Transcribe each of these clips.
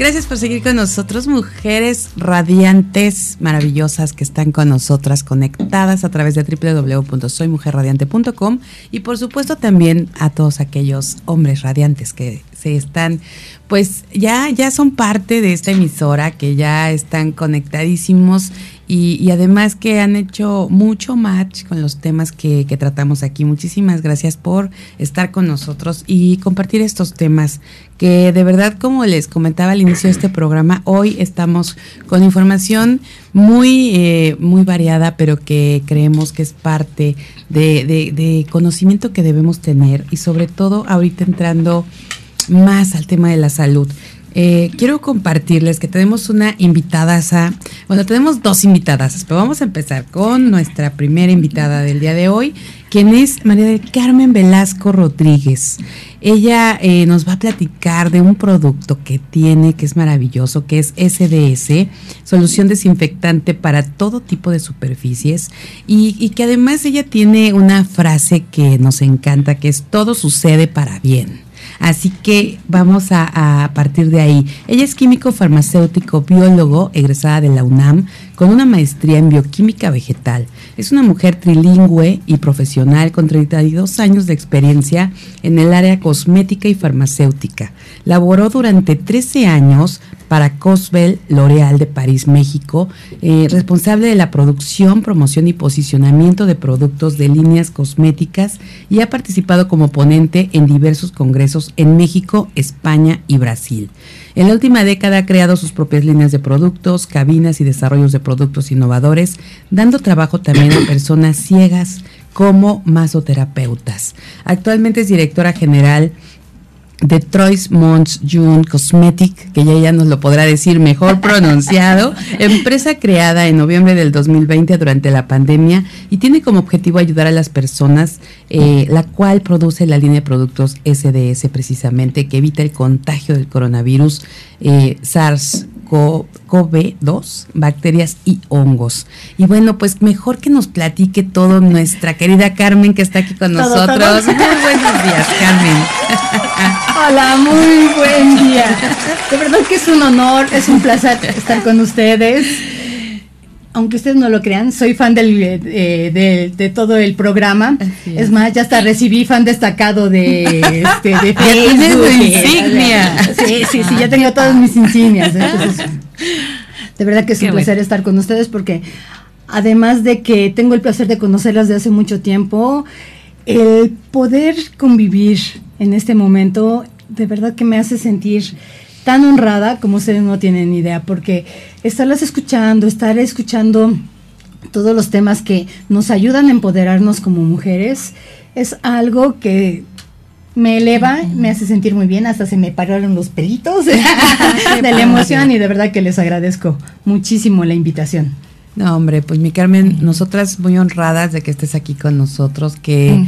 Gracias por seguir con nosotros, mujeres radiantes maravillosas que están con nosotras conectadas a través de www.soymujerradiante.com y por supuesto también a todos aquellos hombres radiantes que se están, pues ya son parte de esta emisora, que ya están conectadísimos y además que han hecho mucho match con los temas que tratamos aquí. Muchísimas gracias por estar con nosotros y compartir estos temas que de verdad, como les comentaba al inicio de este programa, hoy estamos con información muy variada, pero que creemos que es parte de conocimiento que debemos tener, y sobre todo ahorita entrando más al tema de la salud. Quiero compartirles que tenemos una invitadaza, bueno, tenemos dos invitadazas, pero vamos a empezar con nuestra primera invitada del día de hoy, quien es María del Carmen Velasco Rodríguez. Ella nos va a platicar de un producto que tiene, que es maravilloso, que es SDS, solución desinfectante para todo tipo de superficies, y que además ella tiene una frase que nos encanta, que es: todo sucede para bien. Así que vamos a partir de ahí. Ella es químico farmacéutico, biólogo, egresada de la UNAM, con una maestría en bioquímica vegetal. Es una mujer trilingüe y profesional con 32 años de experiencia en el área cosmética y farmacéutica. Laboró durante 13 años para Cosbel L'Oréal de París, México, responsable de la producción, promoción y posicionamiento de productos de líneas cosméticas, y ha participado como ponente en diversos congresos en México, España y Brasil. En la última década ha creado sus propias líneas de productos, cabinas y desarrollos de productos innovadores, dando trabajo también a personas ciegas como masoterapeutas. Actualmente es directora general Detroit Mons June Cosmetic, que ya nos lo podrá decir mejor pronunciado, empresa creada en noviembre del 2020 durante la pandemia, y tiene como objetivo ayudar a las personas, la cual produce la línea de productos SDS, precisamente, que evita el contagio del coronavirus, SARS, CoV-2, bacterias y hongos. Y bueno, pues mejor que nos platique todo nuestra querida Carmen, que está aquí con nosotros. Muy buenos días, Carmen. Hola, muy buen día. De verdad que es un honor, es un placer estar con ustedes. Aunque ustedes no lo crean, soy fan de todo el programa. Es más, ya hasta recibí fan destacado de Facebook. ¿Tienes insignia? Sí, ya tengo todas mis insignias. Entonces, de verdad que es un placer estar con ustedes, porque además de que tengo el placer de conocerlas de hace mucho tiempo, el poder convivir en este momento, de verdad que me hace sentir tan honrada como ustedes no tienen idea, porque estar escuchando todos los temas que nos ayudan a empoderarnos como mujeres es algo que me eleva, me hace sentir muy bien, hasta se me pararon los pelitos de la emoción, y de verdad que les agradezco muchísimo la invitación. No, hombre, pues mi Carmen, nosotras muy honradas de que estés aquí con nosotros, que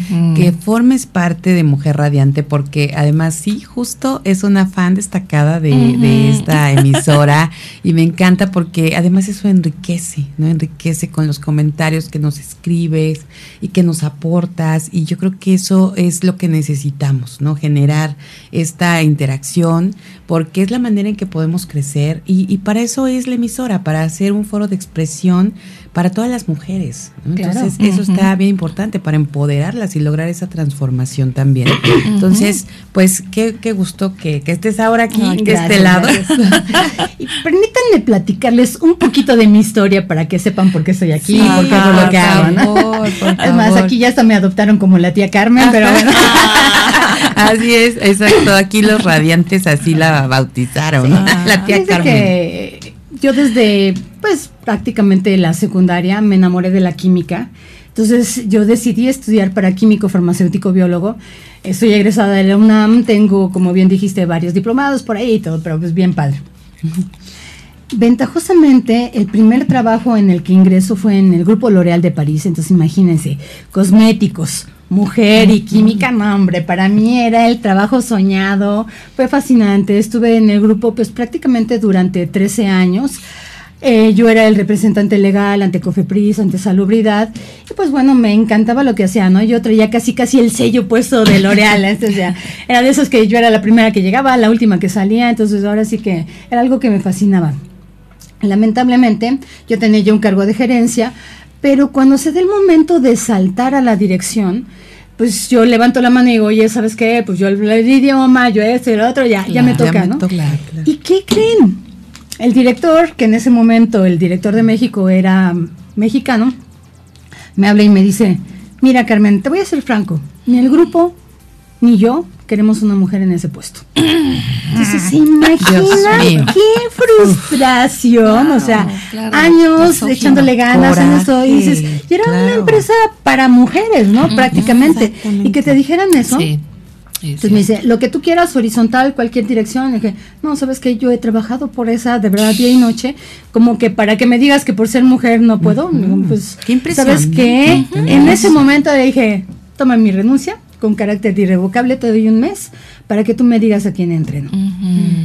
formes parte de Mujer Radiante, porque además sí, justo es una fan destacada de esta emisora, y me encanta porque además eso enriquece, ¿no? Enriquece con los comentarios que nos escribes y que nos aportas, y yo creo que eso es lo que necesitamos, ¿no? Generar esta interacción, porque es la manera en que podemos crecer, y para eso es la emisora, para hacer un foro de expresión para todas las mujeres, ¿no? Claro. Entonces eso está bien importante para empoderarlas y lograr esa transformación también. Entonces, pues qué gusto que estés ahora aquí, de este lado. Y permítanme platicarles un poquito de mi historia para que sepan por qué estoy aquí, por todo lo que hago, ¿no? Además, aquí ya hasta me adoptaron como la tía Carmen, pero bueno. Así es, exacto, aquí los radiantes así la bautizaron, ¿no? La tía Carmen. Yo desde, pues, prácticamente la secundaria me enamoré de la química. Entonces yo decidí estudiar para químico farmacéutico biólogo. Soy egresada de la UNAM, tengo, como bien dijiste, varios diplomados por ahí y todo, pero pues bien padre. Ventajosamente, el primer trabajo en el que ingreso fue en el Grupo L'Oréal de París. Entonces imagínense, cosméticos, mujer y química, no hombre, para mí era el trabajo soñado, fue fascinante. Estuve en el grupo pues prácticamente durante 13 años, Yo era el representante legal ante Cofepris, ante Salubridad, y pues bueno, me encantaba lo que hacía, ¿no? Yo traía casi el sello puesto de L'Oréal, o sea, era de esos que yo era la primera que llegaba, la última que salía, entonces ahora sí que era algo que me fascinaba. Lamentablemente, yo tenía un cargo de gerencia, pero cuando se da el momento de saltar a la dirección, pues yo levanto la mano y digo, oye, ¿sabes qué? Pues yo el idioma, yo esto y lo otro, ya me toca, ¿no? Claro. ¿Y qué creen? El director, que en ese momento el director de México era mexicano, me habla y me dice, mira, Carmen, te voy a ser franco, ni el grupo ni yo queremos una mujer en ese puesto. Entonces, ¿se imaginan qué frustración? Claro, o sea, claro, años echándole ganas en eso, y dices, y era una empresa para mujeres, ¿no? Prácticamente. Y que te dijeran eso. Sí. Entonces me dice, lo que tú quieras, horizontal, cualquier dirección. Y dije, no, ¿sabes qué? Yo he trabajado por esa, de verdad, día y noche, como que para que me digas que por ser mujer no puedo. Pues, qué impresión. ¿Sabes qué? En ese momento le dije, toma mi renuncia, con carácter irrevocable, te doy un mes, para que tú me digas a quién entreno.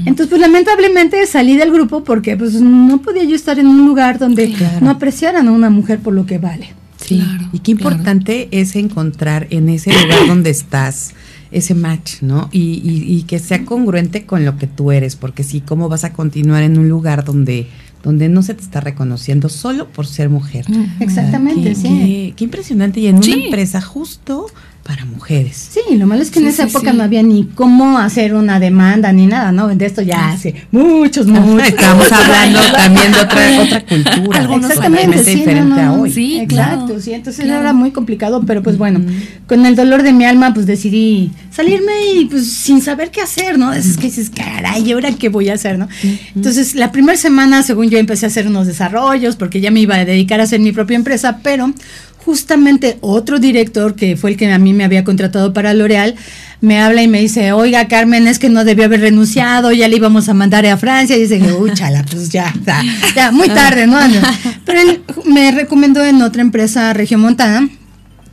Entonces, pues lamentablemente salí del grupo, porque pues no podía yo estar en un lugar donde no apreciaran a una mujer por lo que vale. Sí, claro, y qué importante es encontrar en ese lugar donde estás ese match, ¿no? Y que sea congruente con lo que tú eres, porque sí, ¿cómo vas a continuar en un lugar donde no se te está reconociendo solo por ser mujer? Exactamente, Qué impresionante, y en una empresa justo para mujeres. Sí, lo malo es que en esa época no había ni cómo hacer una demanda ni nada, ¿no? De esto ya hace muchos. Estamos hablando también de otra cultura. Exactamente, diferente a hoy. Sí, exacto, claro, sí, entonces era muy complicado, pero pues bueno, con el dolor de mi alma, pues decidí salirme y pues sin saber qué hacer, ¿no? Es que dices, caray, ¿y ahora qué voy a hacer, no? Entonces, la primera semana, según yo, empecé a hacer unos desarrollos, porque ya me iba a dedicar a hacer mi propia empresa, pero justamente otro director, que fue el que a mí me había contratado para L'Oréal, me habla y me dice, oiga, Carmen, es que no debió haber renunciado, ya le íbamos a mandar a Francia, y dice, uy, chala, pues ya, muy tarde, ¿no? Pero él me recomendó en otra empresa regiomontana,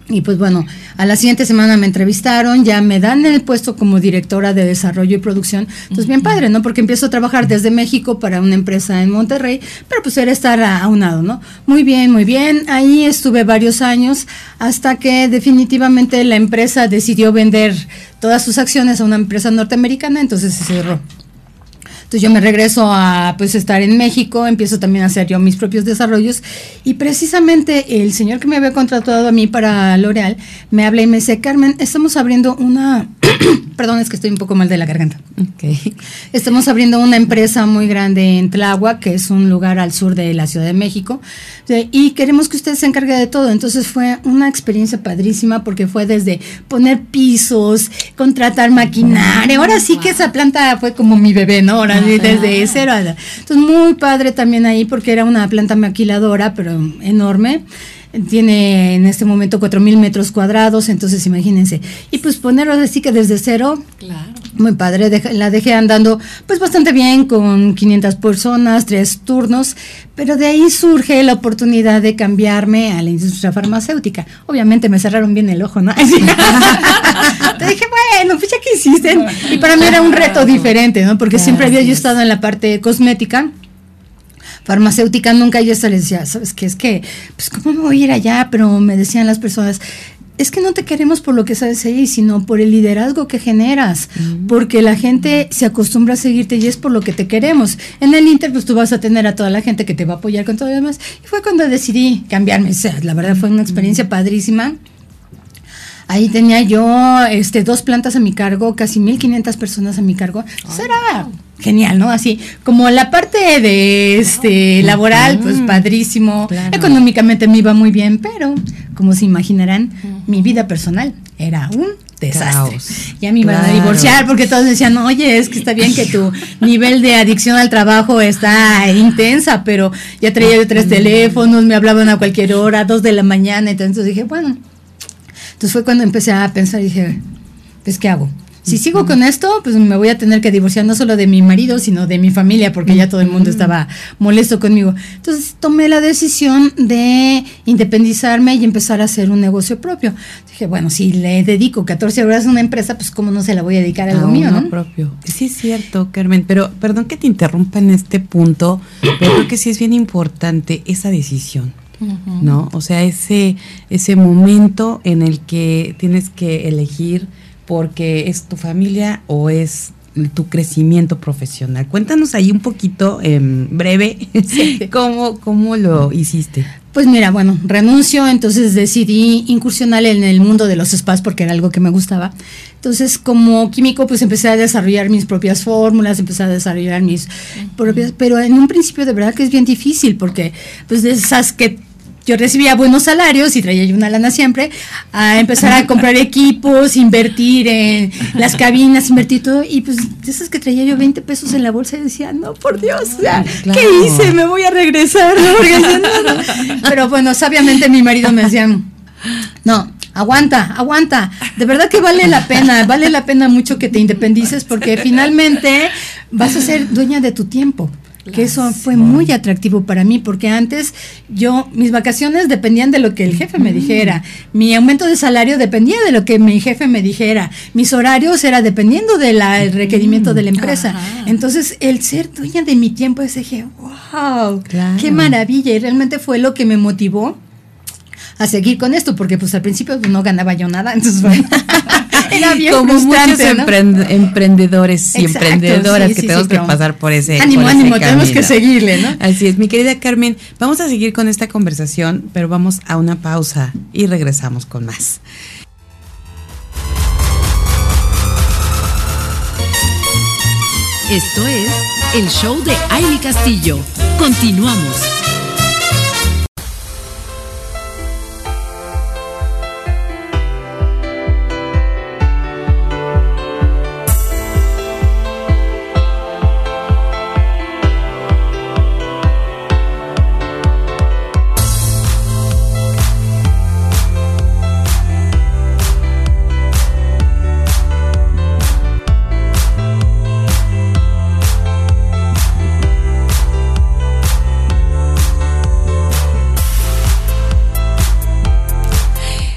y pues bueno, a la siguiente semana me entrevistaron, ya me dan el puesto como directora de desarrollo y producción, entonces bien padre, ¿no? Porque empiezo a trabajar desde México para una empresa en Monterrey, pero pues era estar aunado, ¿no? Muy bien, ahí estuve varios años hasta que definitivamente la empresa decidió vender todas sus acciones a una empresa norteamericana, entonces se cerró. Entonces yo me regreso a pues estar en México, empiezo también a hacer yo mis propios desarrollos, y precisamente el señor que me había contratado a mí para L'Oréal me habla y me dice, Carmen, estamos abriendo una perdón, es que estoy un poco mal de la garganta. Okay. Estamos abriendo una empresa muy grande en Tláhuac, que es un lugar al sur de la Ciudad de México, y queremos que usted se encargue de todo. Entonces fue una experiencia padrísima, porque fue desde poner pisos, contratar maquinaria, ahora sí que esa planta fue como mi bebé, ¿no? Ahora desde cero. Entonces muy padre también ahí, porque era una planta maquiladora, pero enorme. Tiene en este momento 4,000 metros cuadrados, entonces imagínense. Y pues ponerlo así que desde cero, claro, muy padre. La dejé andando pues bastante bien, con 500 personas, 3 turnos, pero de ahí surge la oportunidad de cambiarme a la industria farmacéutica. Obviamente me cerraron bien el ojo, ¿no? Te dije, bueno, pues ya que hiciste. Y para mí era un reto diferente, ¿no? Porque siempre había yo estado en la parte cosmética, farmacéutica nunca. Yo hasta les decía, ¿sabes qué? Es que, pues, ¿cómo me voy a ir allá? Pero me decían las personas, es que no te queremos por lo que sabes ahí, sino por el liderazgo que generas, porque la gente se acostumbra a seguirte y es por lo que te queremos. En el Inter, pues, tú vas a tener a toda la gente que te va a apoyar con todo lo demás. Y fue cuando decidí cambiarme. O sea, la verdad fue una experiencia padrísima. Ahí tenía yo 2 plantas a mi cargo, casi 1,500 personas a mi cargo. Eso era genial, ¿no? Así como la parte de laboral, pues padrísimo. Claro. Económicamente me iba muy bien, pero como se imaginarán, mi vida personal era un desastre. Caos. Ya me iban a divorciar, porque todos decían, oye, es que está bien que tu nivel de adicción al trabajo está intensa, pero ya traía yo 3 teléfonos, me hablaban a cualquier hora, 2 de la mañana, entonces dije, bueno. Entonces fue cuando empecé a pensar y dije, pues, ¿qué hago? si sigo con esto, pues me voy a tener que divorciar no solo de mi marido, sino de mi familia, porque ya todo el mundo estaba molesto conmigo. Entonces tomé la decisión de independizarme y empezar a hacer un negocio propio. Dije, bueno, si le dedico 14 horas a una empresa, pues cómo no se la voy a dedicar a lo mío, ¿no? Propio. Sí, es cierto, Carmen, pero perdón que te interrumpa en este punto, pero creo que sí es bien importante esa decisión. ¿No? O sea, ese momento en el que tienes que elegir porque es tu familia o es tu crecimiento profesional. Cuéntanos ahí un poquito, en breve, ¿cómo lo hiciste? Pues mira, bueno, renuncio, entonces decidí incursionar en el mundo de los spas porque era algo que me gustaba. Entonces, como químico, pues empecé a desarrollar mis propias fórmulas, empecé a desarrollar mis propias... Pero en un principio de verdad que es bien difícil porque, pues, de esas que... Yo recibía buenos salarios y traía yo una lana siempre, a empezar a comprar equipos, invertir en las cabinas, invertir todo, y pues de esas que traía yo 20 pesos en la bolsa y decía, no, por Dios, claro. ¿Qué hice? Me voy a regresar, ¿no? Porque no. Pero bueno, sabiamente mi marido me decía, no, aguanta, de verdad que vale la pena mucho que te independices porque finalmente vas a ser dueña de tu tiempo. Que eso fue muy atractivo para mí, porque antes mis vacaciones dependían de lo que el jefe me dijera, mi aumento de salario dependía de lo que mi jefe me dijera, mis horarios era dependiendo del requerimiento de la empresa. Ajá. Entonces, el ser dueña de mi tiempo, dije, wow, claro. Qué maravilla, y realmente fue lo que me motivó a seguir con esto, porque pues al principio no ganaba yo nada, entonces era bien como frustrante, muchos, ¿no? Emprendedores y exacto, emprendedoras que tenemos que pasar por ese ánimo, tenemos que seguirle, ¿no? Así es, mi querida Carmen, vamos a seguir con esta conversación, pero vamos a una pausa y regresamos con más. Esto es el show de Aymy Castillo. Continuamos.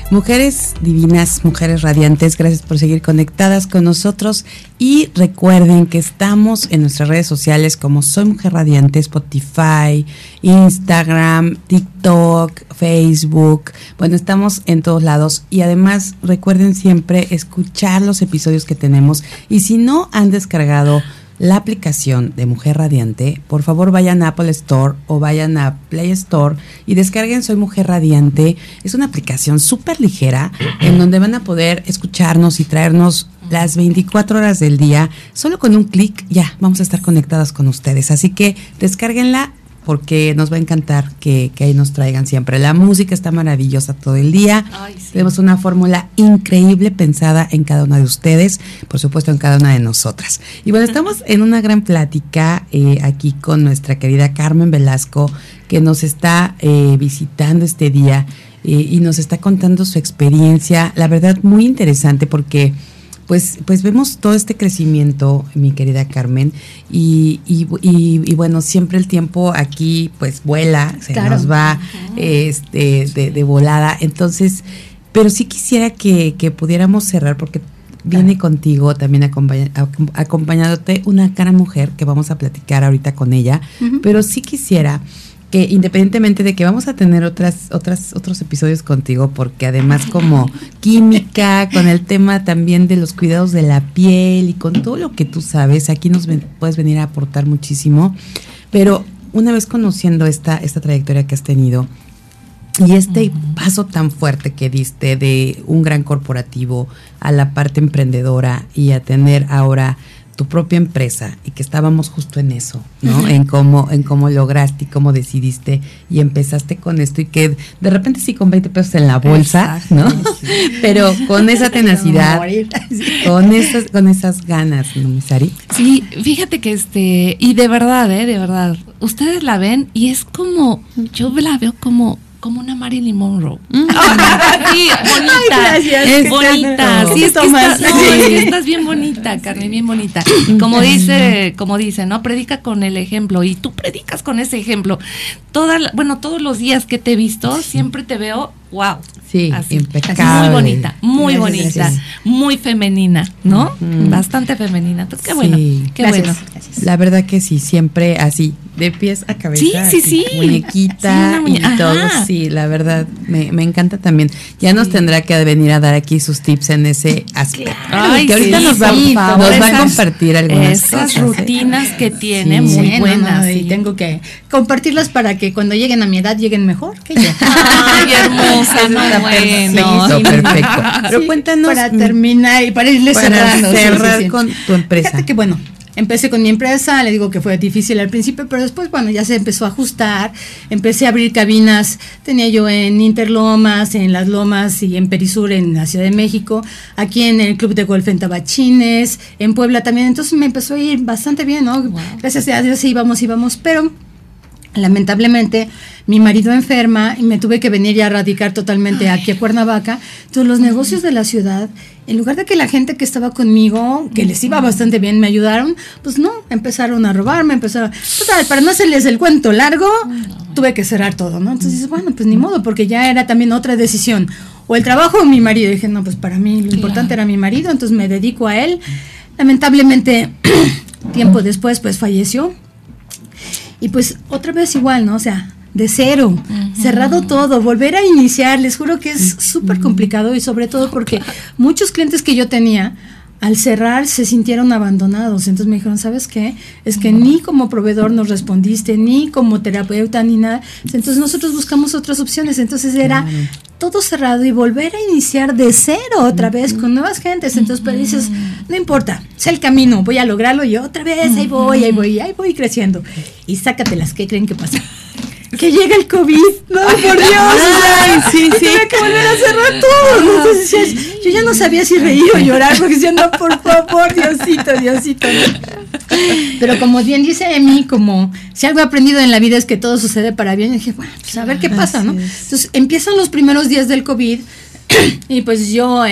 Mujeres divinas, mujeres radiantes, gracias por seguir conectadas con nosotros y recuerden que estamos en nuestras redes sociales como Soy Mujer Radiante, Spotify, Instagram, TikTok, Facebook, bueno, estamos en todos lados y además recuerden siempre escuchar los episodios que tenemos y si no han descargado la aplicación de Mujer Radiante, por favor vayan a Apple Store o vayan a Play Store y descarguen Soy Mujer Radiante. Es una aplicación súper ligera en donde van a poder escucharnos y traernos las 24 horas del día. Solo con un clic ya vamos a estar conectadas con ustedes. Así que descárguenla porque nos va a encantar que ahí nos traigan siempre. La música está maravillosa todo el día. Ay, sí. Tenemos una fórmula increíble pensada en cada una de ustedes, por supuesto en cada una de nosotras. Y bueno, estamos en una gran plática aquí con nuestra querida Carmen Velasco, que nos está visitando este día y nos está contando su experiencia, la verdad muy interesante porque... Pues vemos todo este crecimiento, mi querida Carmen, y bueno, siempre el tiempo aquí pues vuela, se claro. nos va de volada. Entonces, pero sí quisiera que pudiéramos cerrar porque viene contigo también acompañándote una gran mujer que vamos a platicar ahorita con ella, pero sí quisiera... que independientemente de que vamos a tener otros episodios contigo, porque además como química, con el tema también de los cuidados de la piel y con todo lo que tú sabes, aquí nos puedes venir a aportar muchísimo, pero una vez conociendo esta trayectoria que has tenido y este paso tan fuerte que diste de un gran corporativo a la parte emprendedora y a tener ahora... tu propia empresa y que estábamos justo en eso, ¿no? En cómo lograste y cómo decidiste y empezaste con esto y que de repente sí con 20 pesos en la bolsa, ¿no? Pero con esa tenacidad, con esas ganas, ¿no, Misari? Sí, fíjate que y de verdad, ustedes la ven y es como, yo la veo como una Marilyn Monroe. Sí, bonita, gracias. Es bonita. Sí, es que estás, no, sí, estás bien bonita, Carmen, bien bonita. Como dice, ¿no? Predica con el ejemplo, y tú predicas con ese ejemplo. Todos los días que te he visto, siempre te veo, wow. Sí, así, impecable. Así, muy bonita, muy femenina, ¿no? Mm. Bastante femenina. Entonces, qué bueno, sí, qué gracias, bueno. Gracias. La verdad que sí, siempre así, de pies a cabeza. Sí, sí, sí. Muñequita sí, y todo, ajá. Sí, la verdad, me encanta también. Ya nos tendrá que venir a dar aquí sus tips en ese aspecto. Claro, ay, que ahorita sí, nos va a compartir algunas esas cosas, rutinas que tiene, sí, muy buenas. No, sí. Y tengo que compartirlas para que cuando lleguen a mi edad, lleguen mejor que yo. Ay, hermosa, no. Bueno, sí, perfecto. Pero cuéntanos, para terminar y para irle cerrar con tu empresa. Fíjate que bueno, empecé con mi empresa, le digo que fue difícil al principio, pero después bueno, ya se empezó a ajustar, empecé a abrir cabinas, tenía yo en Interlomas, en Las Lomas y en Perisur, en la Ciudad de México, aquí en el Club de Golf en Tabachines, en Puebla también, entonces me empezó a ir bastante bien, ¿no? Wow. Gracias a Dios íbamos, pero lamentablemente mi marido enferma y me tuve que venir ya a radicar totalmente aquí a Cuernavaca. Entonces los negocios de la ciudad, en lugar de que la gente que estaba conmigo, que les iba bastante bien, me ayudaron, pues no, empezaron a robarme, total, para no hacerles el cuento largo, tuve que cerrar todo, ¿no? Entonces, bueno, pues ni modo, porque ya era también otra decisión, o el trabajo o mi marido. Y dije, no, pues para mí lo importante era mi marido, entonces me dedico a él. Lamentablemente, tiempo después, pues falleció. Y pues otra vez igual, ¿no? O sea, de cero, cerrado todo, volver a iniciar, les juro que es súper complicado, y sobre todo porque muchos clientes que yo tenía, al cerrar se sintieron abandonados, entonces me dijeron, ¿sabes qué? Es que ni como proveedor nos respondiste, ni como terapeuta, ni nada, entonces nosotros buscamos otras opciones, entonces era todo cerrado y volver a iniciar de cero otra vez con nuevas gentes, entonces pero dices, no importa, sea el camino, voy a lograrlo y otra vez, ahí voy creciendo, y sácatelas, ¿qué creen que pasa? Que llega el COVID, no, ay, por Dios, ay, sí, tenía que volver a cerrar todo, ¿no? Entonces yo ya no sabía si reír o llorar, porque decía, no, por favor, Diosito, ¿no? Pero como bien dice Aymy, como si algo he aprendido en la vida es que todo sucede para bien, dije, bueno, pues a ver qué pasa, ¿no? Entonces empiezan los primeros días del COVID, y pues yo,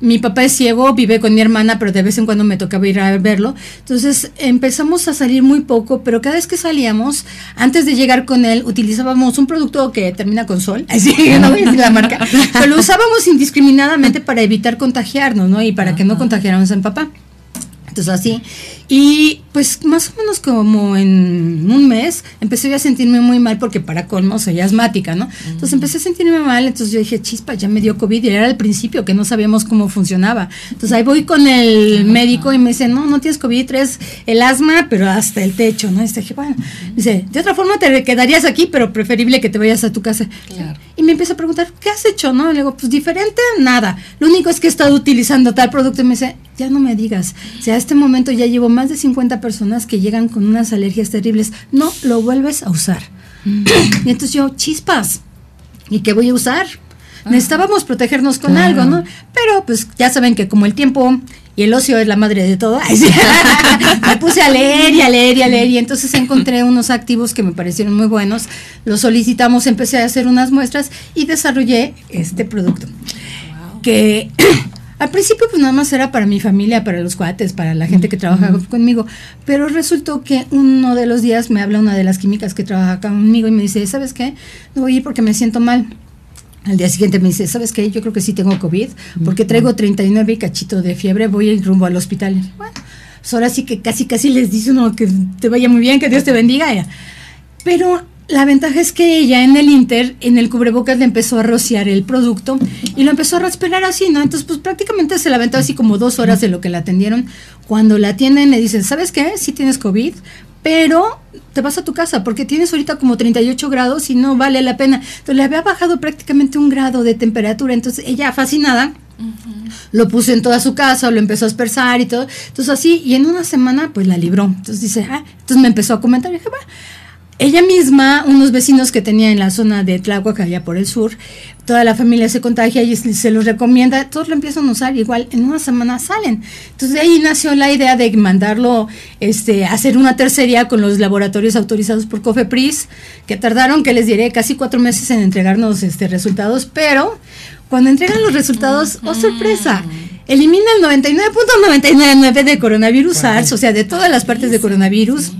mi papá es ciego, vive con mi hermana, pero de vez en cuando me tocaba ir a verlo, entonces empezamos a salir muy poco, pero cada vez que salíamos, antes de llegar con él, utilizábamos un producto que termina con sol, así que no voy a decir la marca, pero lo usábamos indiscriminadamente para evitar contagiarnos, ¿no? Y para que no contagiáramos a mi papá. Entonces así, y pues más o menos como en un mes empecé yo a sentirme muy mal, porque para colmo soy asmática, ¿no? Entonces empecé a sentirme mal, entonces yo dije, chispa, ya me dio COVID, y era al principio que no sabíamos cómo funcionaba. Entonces ahí voy con el médico y me dice, no tienes COVID, traes el asma, pero hasta el techo, ¿no? Y dije, bueno, dice, de otra forma te quedarías aquí, pero preferible que te vayas a tu casa. Claro. Y me empieza a preguntar, ¿qué has hecho, no? Y le digo, pues diferente, nada, lo único es que he estado utilizando tal producto, y me dice, ya no me digas, o sea, este momento ya llevo más de 50 personas que llegan con unas alergias terribles, no lo vuelves a usar. Y entonces yo, chispas, ¿y qué voy a usar? Necesitábamos protegernos con algo, ¿no? Pero pues ya saben que como el tiempo y el ocio es la madre de todo, me puse a leer y a leer y a leer, y entonces encontré unos activos que me parecieron muy buenos, los solicitamos, empecé a hacer unas muestras y desarrollé este producto, que... Al principio pues nada más era para mi familia, para los cuates, para la gente que trabaja conmigo, pero resultó que uno de los días me habla una de las químicas que trabaja conmigo y me dice, ¿sabes qué? No voy a ir porque me siento mal. Al día siguiente me dice, ¿sabes qué? Yo creo que sí tengo COVID, porque traigo 39 y cachito de fiebre, voy a ir rumbo al hospital. Bueno, pues ahora sí que casi les dice uno que te vaya muy bien, que Dios te bendiga. Pero... la ventaja es que ella en el Inter, en el cubrebocas, le empezó a rociar el producto y lo empezó a respirar así, ¿no? Entonces, pues prácticamente se la aventó así como 2 horas de lo que la atendieron. Cuando la atienden le dicen, ¿sabes qué? Sí tienes COVID, pero te vas a tu casa porque tienes ahorita como 38 grados y no vale la pena. Entonces, le había bajado prácticamente 1 grado de temperatura. Entonces, ella fascinada, lo puso en toda su casa, lo empezó a dispersar y todo. Entonces, así, y en una semana, pues la libró. Entonces, dice, entonces me empezó a comentar, y dije, bueno. Ella misma, unos vecinos que tenía en la zona de Tláhuac, allá por el sur, toda la familia se contagia y se los recomienda, todos lo empiezan a usar, igual en una semana salen. Entonces de ahí nació la idea de mandarlo hacer una tercería con los laboratorios autorizados por Cofepris, que tardaron, que les diré, casi 4 meses en entregarnos resultados, pero... Cuando entregan los resultados, ¡oh, sorpresa! Elimina el 99.999 de coronavirus SARS, o sea, de todas las partes de coronavirus.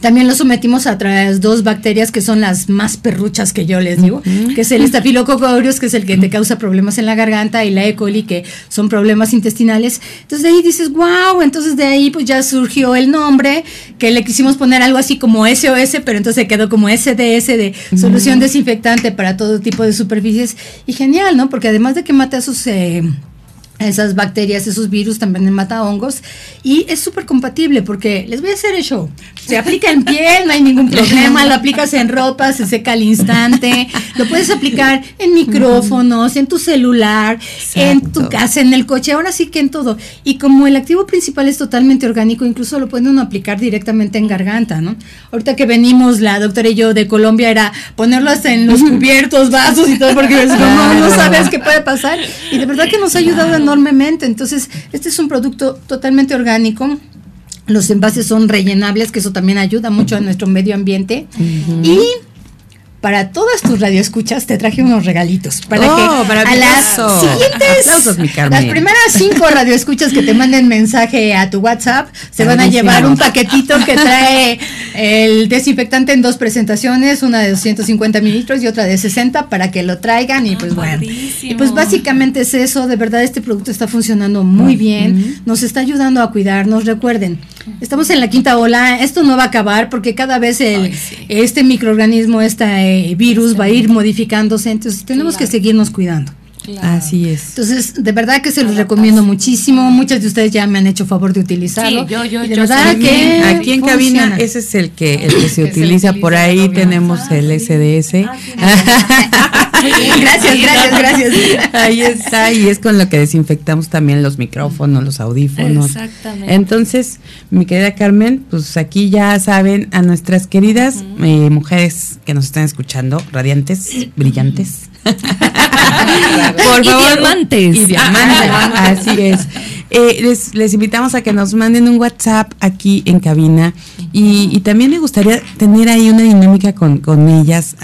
También lo sometimos a través dos bacterias que son las más perruchas que yo les digo, que es el estafilococo aureus, que es el que te causa problemas en la garganta, y la E. coli, que son problemas intestinales. Entonces de ahí dices, wow, entonces de ahí pues ya surgió el nombre, que le quisimos poner algo así como SOS, pero entonces quedó como SDS, de solución desinfectante para todo tipo de superficies. Y genial, ¿no? Porque además de que mata a sus... esas bacterias, esos virus, también mata hongos, y es súper compatible porque, les voy a hacer el show, se aplica en piel, no hay ningún problema, lo aplicas en ropa, se seca al instante, lo puedes aplicar en micrófonos, en tu celular, en tu casa, en el coche, ahora sí que en todo. Y como el activo principal es totalmente orgánico, incluso lo pueden uno aplicar directamente en garganta, ¿no? Ahorita que venimos, la doctora y yo, de Colombia, era ponerlo hasta en los cubiertos, vasos y todo, porque es como, no sabes qué puede pasar, y de verdad que nos ha ayudado enormemente. Entonces, este es un producto totalmente orgánico. Los envases son rellenables, que eso también ayuda mucho a nuestro medio ambiente. Y para todas tus radioescuchas te traje unos regalitos para que a las siguientes, las primeras 5 radioescuchas que te manden mensaje a tu WhatsApp se van a llevar un paquetito que trae el desinfectante en 2 presentaciones, una de 250 mililitros y otra de 60, para que lo traigan. Y pues bueno, y pues básicamente es eso. De verdad, este producto está funcionando muy bien, nos está ayudando a cuidarnos. Recuerden, estamos en la 5ª ola, esto no va a acabar porque cada vez este microorganismo, virus va a ir modificándose, entonces tenemos que seguirnos cuidando. Así es. Entonces, de verdad que se los recomiendo muchísimo. Muchas de ustedes ya me han hecho favor de utilizarlo. Sí, yo de verdad que aquí en cabina ese es el que se utiliza. Por ahí tenemos el SDS. Gracias. Ahí está, y es con lo que desinfectamos también los micrófonos, los audífonos. Exactamente. Entonces, mi querida Carmen, pues aquí ya saben, a nuestras queridas mujeres que nos están escuchando, radiantes, brillantes. Por favor, diamantes. Y diamantes. Así es. Les invitamos a que nos manden un WhatsApp aquí en cabina, y también me gustaría tener ahí una dinámica con ellas,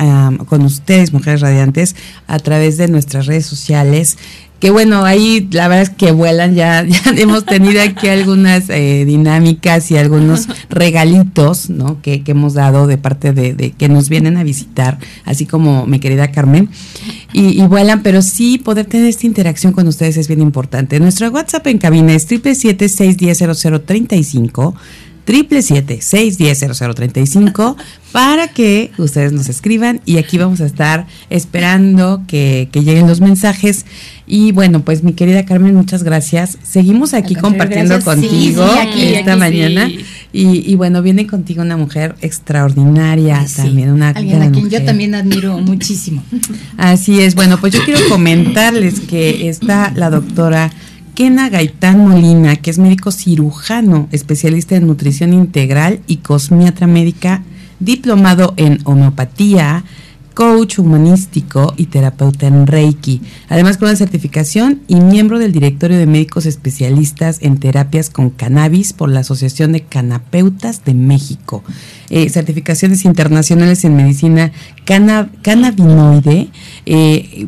con ustedes, mujeres radiantes, a través de nuestras redes sociales. Que bueno, ahí la verdad es que vuelan, ya hemos tenido aquí algunas dinámicas y algunos regalitos, ¿no? Que hemos dado de parte de que nos vienen a visitar, así como mi querida Carmen, y vuelan, pero sí poder tener esta interacción con ustedes es bien importante. Nuestro WhatsApp en cabina es 777-610-0035, 777-610-0035, para que ustedes nos escriban, y aquí vamos a estar esperando que lleguen los mensajes. Y bueno, pues mi querida Carmen, muchas gracias. Seguimos aquí compartiendo contigo esta mañana. Y bueno, viene contigo una mujer extraordinaria, también una alguien a quien yo también admiro muchísimo. Así es. Bueno, pues yo quiero comentarles que está la doctora Kena Gaitán Molina, que es médico cirujano, especialista en nutrición integral y cosmiatra médica, diplomado en homeopatía, coach humanístico y terapeuta en Reiki, además con una certificación, y miembro del directorio de médicos especialistas en terapias con cannabis por la Asociación de Canapeutas de México, certificaciones internacionales en medicina cannabinoide,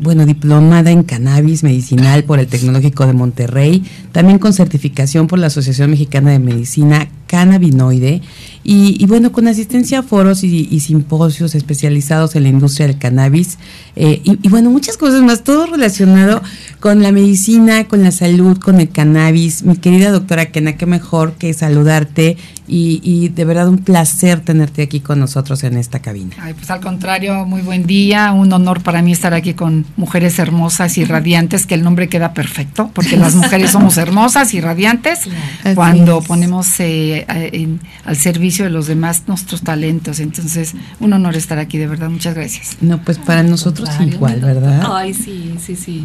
bueno, diplomada en cannabis medicinal por el Tecnológico de Monterrey, también con certificación por la Asociación Mexicana de Medicina Cannabinoide, y bueno, con asistencia a foros y simposios especializados en la industria del cannabis, y bueno, muchas cosas más, todo relacionado con la medicina, con la salud, con el cannabis. Mi querida doctora Kena, qué mejor que saludarte, y de verdad un placer tenerte aquí con nosotros en esta cabina. Ay, pues al contrario, muy buen día, un honor para mí estar aquí con mujeres hermosas y radiantes, que el nombre queda perfecto, porque las mujeres somos hermosas y radiantes. Así cuando es. Ponemos al servicio de los demás nuestros talentos. Entonces, un honor estar aquí, de verdad, muchas gracias. No, pues para nosotros igual, ¿verdad? Ay, sí.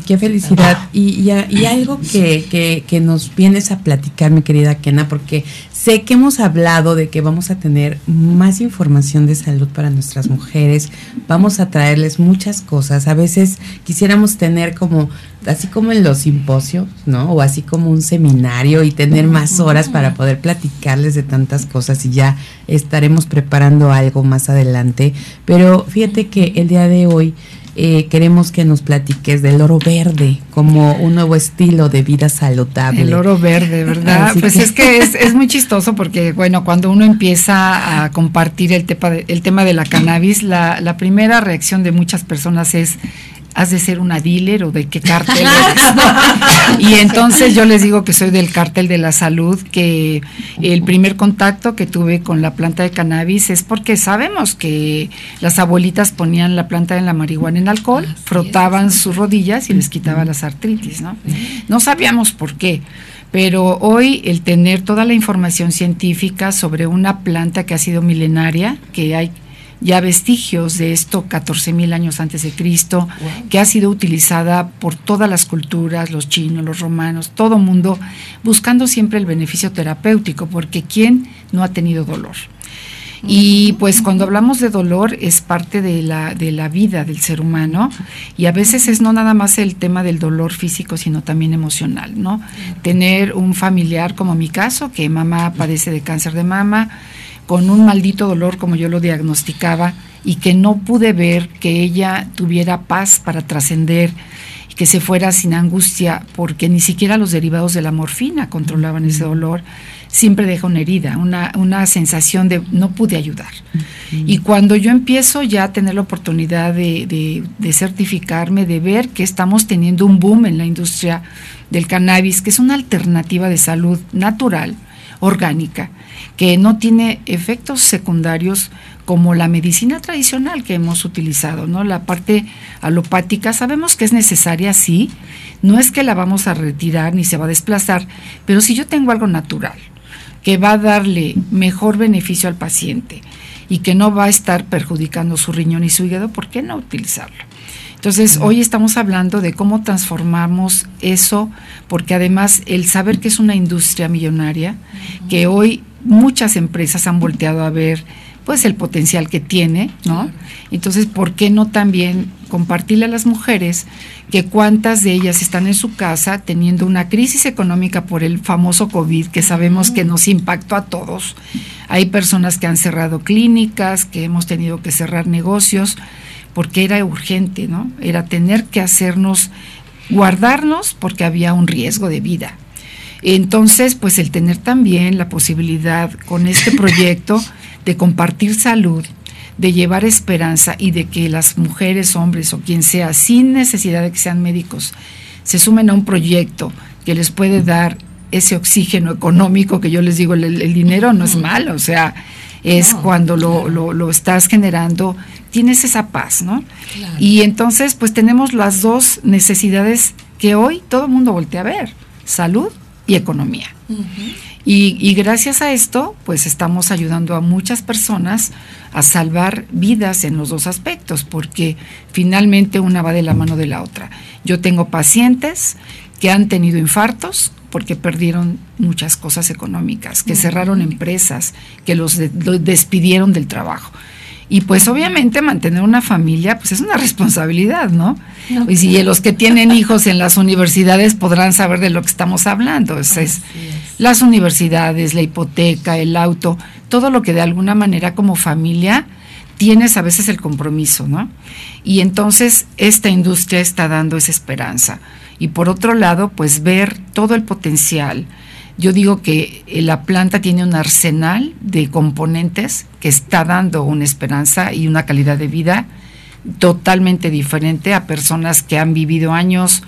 Qué felicidad. Y algo que nos vienes a platicar, mi querida Kena, porque sé que hemos hablado de que vamos a tener más información de salud para nuestras mujeres, vamos a traerles muchas cosas. A veces quisiéramos tener como, así como en los simposios, ¿no? O así como un seminario, y tener más horas para poder platicarles de tantas cosas, y ya estaremos preparando algo más adelante. Pero fíjate que el día de hoy queremos que nos platiques del oro verde como un nuevo estilo de vida saludable. El oro verde, ¿verdad? Así pues que. es muy chistoso porque, bueno, cuando uno empieza a compartir el tema de la cannabis, la primera reacción de muchas personas es: ¿has de ser una dealer o de qué cartel eres? Y entonces yo les digo que soy del cartel de la salud, que el primer contacto que tuve con la planta de cannabis es porque sabemos que las abuelitas ponían la planta de la marihuana en alcohol, frotaban sus rodillas y les quitaba las artritis, ¿no? No sabíamos por qué. Pero hoy el tener toda la información científica sobre una planta que ha sido milenaria, que hay ya vestigios de esto 14,000 años antes de Cristo, wow, que ha sido utilizada por todas las culturas, los chinos, los romanos, todo mundo, buscando siempre el beneficio terapéutico, porque ¿quién no ha tenido dolor? Y pues cuando hablamos de dolor es parte de la vida del ser humano, y a veces es no nada más el tema del dolor físico, sino también emocional, ¿no? Tener un familiar, como en mi caso, que mamá padece de cáncer de mama, con un maldito dolor como yo lo diagnosticaba, y que no pude ver que ella tuviera paz para trascender, que se fuera sin angustia, porque ni siquiera los derivados de la morfina controlaban ese dolor. Siempre deja una herida, una sensación de no pude ayudar. Y cuando yo empiezo ya a tener la oportunidad de certificarme, de ver que estamos teniendo un boom en la industria del cannabis, que es una alternativa de salud natural, orgánica, que no tiene efectos secundarios como la medicina tradicional que hemos utilizado, ¿no? La parte alopática sabemos que es necesaria, sí, no es que la vamos a retirar ni se va a desplazar, pero si yo tengo algo natural que va a darle mejor beneficio al paciente y que no va a estar perjudicando su riñón y su hígado, ¿por qué no utilizarlo? Entonces, hoy estamos hablando de cómo transformamos eso, porque además el saber que es una industria millonaria, que hoy muchas empresas han volteado a ver pues el potencial que tiene, ¿no? Entonces, ¿por qué no también compartirle a las mujeres que cuántas de ellas están en su casa teniendo una crisis económica por el famoso COVID, que sabemos que nos impactó a todos? Hay personas que han cerrado clínicas, que hemos tenido que cerrar negocios, porque era urgente, ¿no? Era tener que hacernos, guardarnos, porque había un riesgo de vida. Entonces, pues el tener también la posibilidad con este proyecto de compartir salud, de llevar esperanza, y de que las mujeres, hombres o quien sea, sin necesidad de que sean médicos, se sumen a un proyecto que les puede dar ese oxígeno económico, que yo les digo, el dinero no es malo, o sea, es cuando lo estás generando, tienes esa paz, ¿no? Claro. Y entonces, pues tenemos las dos necesidades que hoy todo el mundo voltea a ver, salud y economía. Y gracias a esto, pues estamos ayudando a muchas personas a salvar vidas en los dos aspectos, porque finalmente una va de la mano de la otra. Yo tengo pacientes que han tenido infartos, porque perdieron muchas cosas económicas, que cerraron empresas, que los despidieron del trabajo. Y pues obviamente mantener una familia pues es una responsabilidad, ¿no? Pues, y los que tienen hijos en las universidades podrán saber de lo que estamos hablando. Entonces, las universidades, la hipoteca, el auto, todo lo que de alguna manera como familia tienes a veces el compromiso, ¿no? Y entonces esta industria está dando esa esperanza. Y por otro lado, pues ver todo el potencial. Yo digo que la planta tiene un arsenal de componentes que está dando una esperanza y una calidad de vida totalmente diferente a personas que han vivido años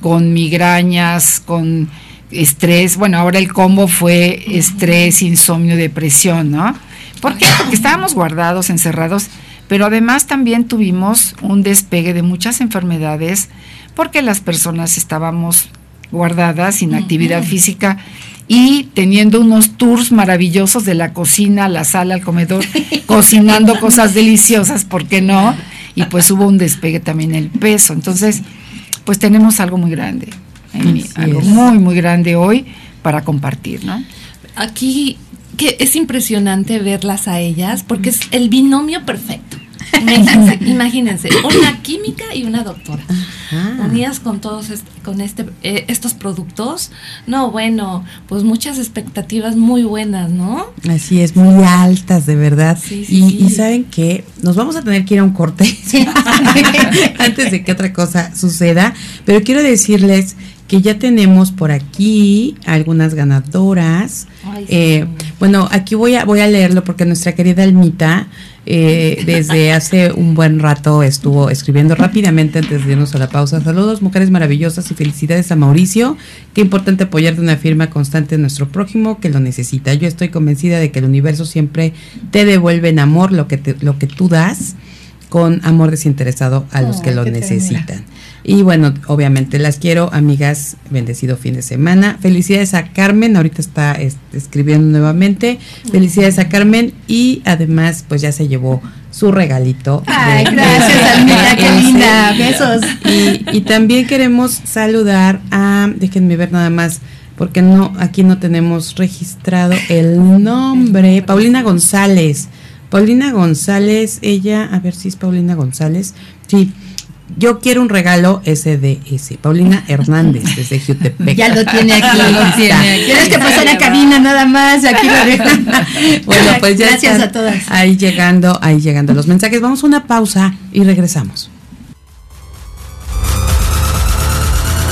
con migrañas, con estrés. Bueno, ahora el combo fue estrés, insomnio, depresión, ¿no? ¿Por qué? Porque estábamos guardados, encerrados, pero además también tuvimos un despegue de muchas enfermedades porque las personas estábamos guardadas, sin actividad física, y teniendo unos tours maravillosos de la cocina a la sala, al comedor, cocinando cosas deliciosas, ¿por qué no? Y pues hubo un despegue también en el peso. Entonces, pues tenemos algo muy grande, muy, muy grande hoy para compartir, ¿no? Aquí que es impresionante verlas a ellas, porque es el binomio perfecto. Imagínense, una química y una doctora. Ajá. Unidas con todos estos productos, no, bueno, pues muchas expectativas muy buenas, ¿no? Así es, muy altas, de verdad. Sí, sí, y saben que nos vamos a tener que ir a un corte antes de que otra cosa suceda, pero quiero decirles que ya tenemos por aquí algunas ganadoras. Ay, sí. Bueno, aquí voy a leerlo porque nuestra querida Almita desde hace un buen rato estuvo escribiendo rápidamente antes de irnos a la pausa. Saludos, mujeres maravillosas, y felicidades a Mauricio. Qué importante apoyar de una firma constante en nuestro prójimo que lo necesita. Yo estoy convencida de que el universo siempre te devuelve en amor lo que tú das, con amor desinteresado a los que lo necesitan. Y bueno, obviamente las quiero, amigas, bendecido fin de semana. Felicidades a Carmen, ahorita está escribiendo nuevamente. Felicidades a Carmen, y además pues ya se llevó su regalito. Ay, gracias, amiga, qué linda, besos. Y también queremos saludar a, déjenme ver nada más, porque no, aquí no tenemos registrado el nombre, Paulina González. Paulina González, ella, a ver si es Paulina González, sí. Yo quiero un regalo SDS. Paulina Hernández, desde Jutepec. Ya lo tiene aquí. Tienes que pasar a cabina nada más. Aquí lo dejan. Bueno, pues ya. Gracias a todas. Ahí llegando los mensajes. Vamos a una pausa y regresamos.